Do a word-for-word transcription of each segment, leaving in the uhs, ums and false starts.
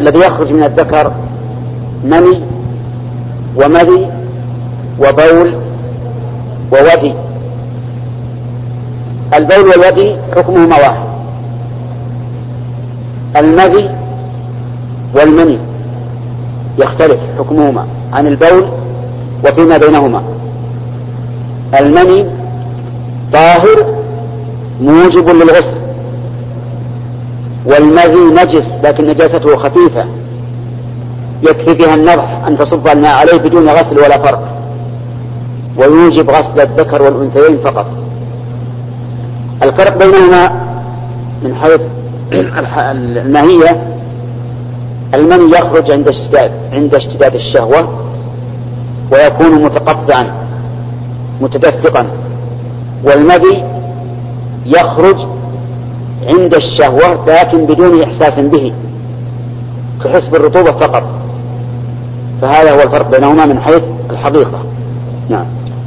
الذي يخرج من الذكر مني ومذي وبول وودي. البول والودي حكمهما واحد. المذي والمني يختلف حكمهما عن البول وفيما بينهما. المني طاهر موجب للغسل، والمذي نجس لكن نجاسته خفيفة يكفي بها النضح أن تصب الماء عليه بدون غسل ولا فرق، ويوجب غسل الذكر والأنثيين فقط. الفرق بينهما من حيث الماهية، المني يخرج عند اشتداد عند اشتداد الشهوة ويكون متقطعا متدفقا، والمذي يخرج عند الشهوة لكن بدون إحساس به، تحس بالرطوبة فقط. فهذا هو الفرق بينهما من حيث الحقيقة. نعم.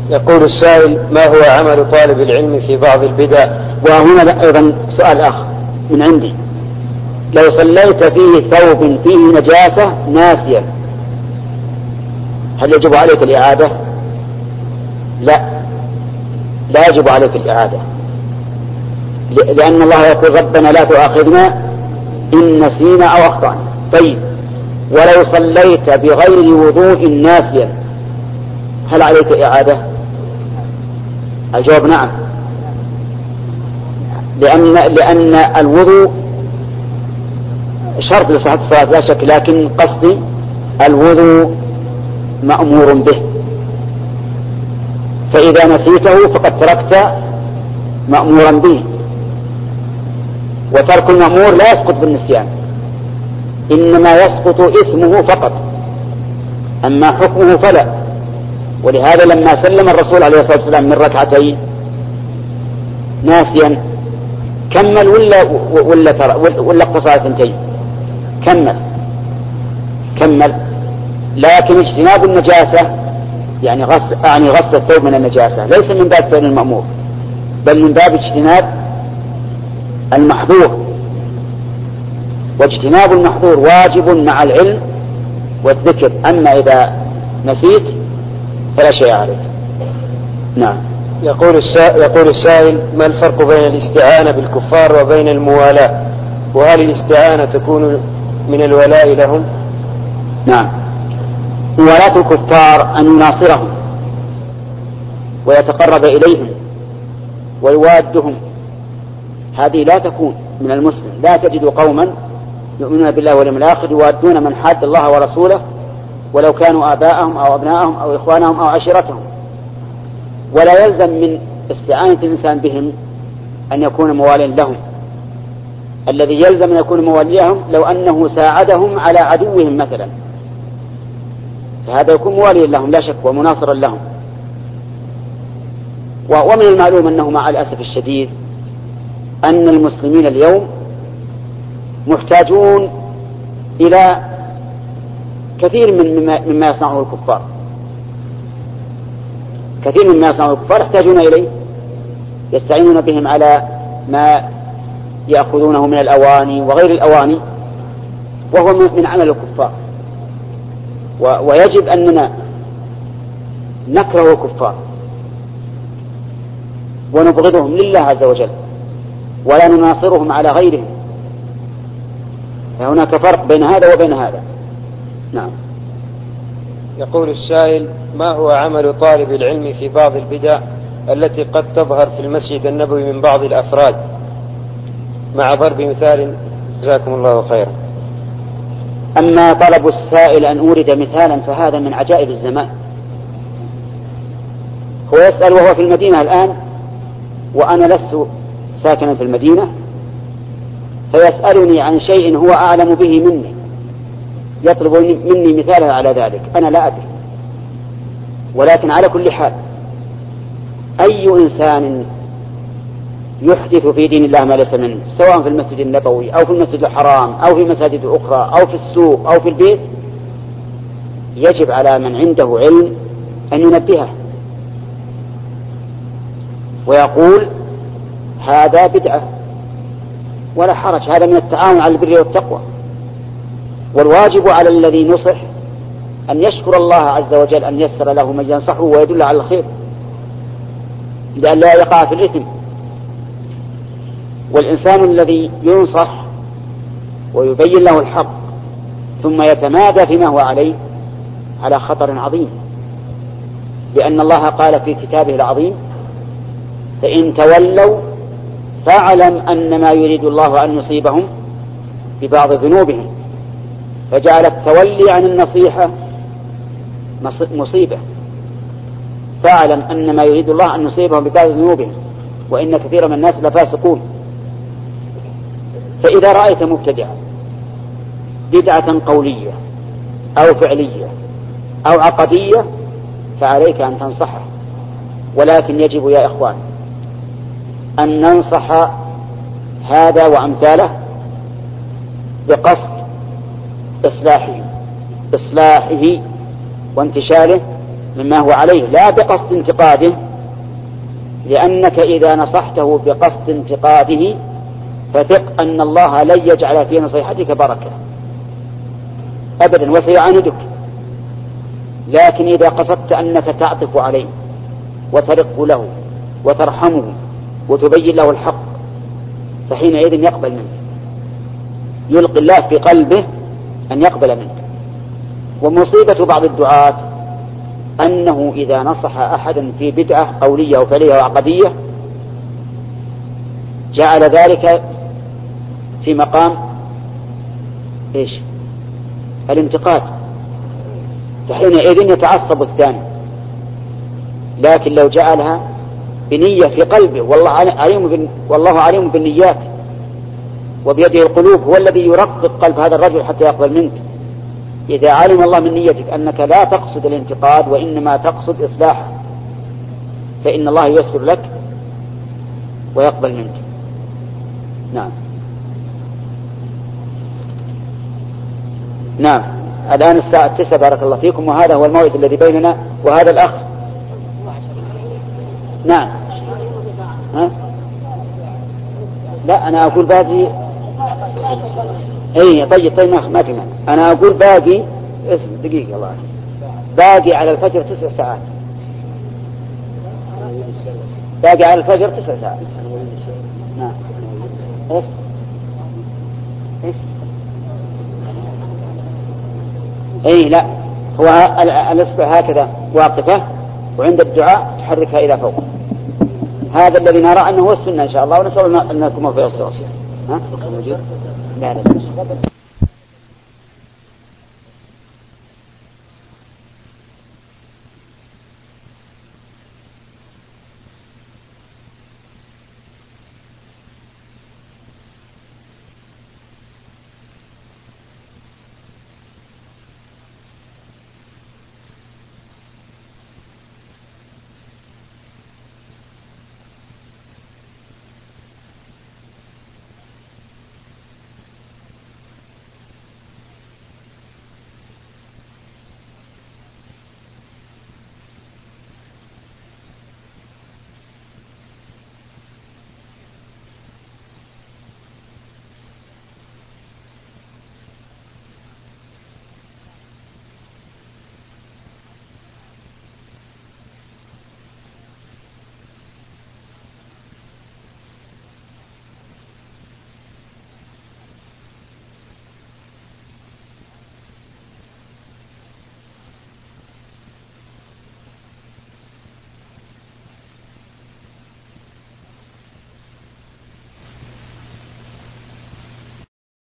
يقول السائل: ما هو عمل طالب العلم في بعض البدع؟ وهنا أيضا سؤال آخر من عندي: لو صليت فيه ثوب فيه نجاسة ناسيا هل يجب عليك الإعادة؟ لا، لا يجب عليك الإعادة، لأن الله يقول: ربنا لا تؤاخذنا إن نسينا أو أخطأنا. طيب، ولو صليت بغير وضوء ناسيا هل عليك إعادة؟ الجواب نعم، لأن لأن الوضوء شرط لصحة الصلاة لا شك، لكن قصدي الوضوء مأمور به، فإذا نسيته فقد تركت مأمورا به، وترك المأمور لا يسقط بالنسيان، إنما يسقط إثمه فقط، أما حكمه فلا. ولهذا لما سلم الرسول عليه الصلاة والسلام من ركعتين ناسيا كمل ولا ولا ولا اقتصر ثنتين؟ كمل كمل لكن اجتناب النجاسة، يعني غسل يعني غسل الثوب من النجاسة ليس من باب فعل المأمور، بل من باب اجتناب المحظور، واجتناب المحظور واجب مع العلم والذكر، أما إذا نسيت فلا شيء عليك. نعم. يقول السائل, يقول السائل: ما الفرق بين الاستعانة بالكفار وبين الموالاة؟ وهل الاستعانة تكون من الولاء لهم؟ نعم. موالاة الكفار أن يناصرهم ويتقرب إليهم ويوادهم، هذه لا تكون من المسلم. لا تجد قوما يؤمنون بالله واليوم الآخر يوادون من حاد الله ورسوله ولو كانوا آباءهم أو أبناءهم أو إخوانهم أو عشيرتهم. ولا يلزم من استعانة الإنسان بهم أن يكون مواليا لهم. الذي يلزم أن يكون مواليهم لو أنه ساعدهم على عدوهم مثلا، فهذا يكون مواليا لهم لا شك ومناصرا لهم. ومن المعلوم أنه مع الأسف الشديد أن المسلمين اليوم محتاجون إلى كثير من مما يصنعه الكفار، كثير مما يصنعه الكفار يحتاجون إليه، يستعينون بهم على ما يأخذونه من الأواني وغير الأواني، وهو من عمل الكفار. ويجب أننا نكره الكفار ونبغضهم لله عز وجل، ولا نناصرهم على غيرهم. فهناك فرق بين هذا وبين هذا. نعم. يقول السائل: ما هو عمل طالب العلم في بعض البدع التي قد تظهر في المسجد النبوي من بعض الأفراد؟ مع ضرب مثال، جزاكم الله خيرا. أما طلب السائل أن أورد مثالا فهذا من عجائب الزمان. هو يسأل وهو في المدينة الآن، وأنا لست ساكنا في المدينة، فيسألني عن شيء هو أعلم به مني، يطلب مني مثالا على ذلك، أنا لا أدري. ولكن على كل حال، أي إنسان يحدث في دين الله ما ليس منه، سواء في المسجد النبوي أو في المسجد الحرام أو في مساجد أخرى أو في السوق أو في البيت، يجب على من عنده علم أن ينبهه ويقول: هذا بدعة ولا حرج، هذا من التعاون على البر والتقوى. والواجب على الذي نصح أن يشكر الله عز وجل أن يسر له من ينصحه ويدل على الخير لأن لا يقع في الإثم. والإنسان الذي ينصح ويبين له الحق ثم يتمادى فيما هو عليه على خطر عظيم، لأن الله قال في كتابه العظيم: فإن تولوا فاعلم أنما يريد الله أن يصيبهم ببعض ذنوبهم. فجعل التولي عن النصيحة مصيبة، فاعلم أنما يريد الله أن يصيبهم ببعض ذنوبهم وإن كثيرا من الناس لفاسقون. فإذا رأيت مبتدعا بدعة قولية أو فعلية أو عقدية فعليك أن تنصحه، ولكن يجب يا إخوان أن ننصح هذا وأمثاله بقصد إصلاحه إصلاحه وانتشاله مما هو عليه، لا بقصد انتقاده، لأنك إذا نصحته بقصد انتقاده فثق أن الله لن يجعل في نصيحتك بركة أبدا وسيعاندك. لكن إذا قصدت أنك تعطف عليه وترق له وترحمه وتبين له الحق فحينئذ يقبل منك، يلقي الله في قلبه أن يقبل منك. ومصيبة بعض الدعاة أنه إذا نصح أحدا في بدعة قولية وفعلية وعقدية جعل ذلك في مقام إيش؟ الانتقاد، فحينئذ يتعصب الثاني. لكن لو جعلها بنية في قلبه، والله عليم والله عليم بالنيات وبيده القلوب، هو الذي يرقق قلب هذا الرجل حتى يقبل منك. إذا علم الله من نيتك أنك لا تقصد الانتقاد وإنما تقصد إصلاحه فإن الله ييسر لك ويقبل منك. نعم نعم الآن الساعة تسعة بارك الله فيكم، وهذا هو الموعد الذي بيننا وهذا الأخ. نعم ها؟ لا أنا أقول باقي. أي طيب طيب ما في مانع. أنا أقول باقي اسم دقيقة الله باقي على الفجر تسع ساعات باقي على الفجر تسع ساعات. نعم ايش ايش اي لا هو الإصبع هكذا واقفة وعند الدعاء تحركها إلى فوق. هذا الذي نرى أنه هو السنة إن شاء الله، ونسأل الله أن نكون في الصواب. ها؟ لا لا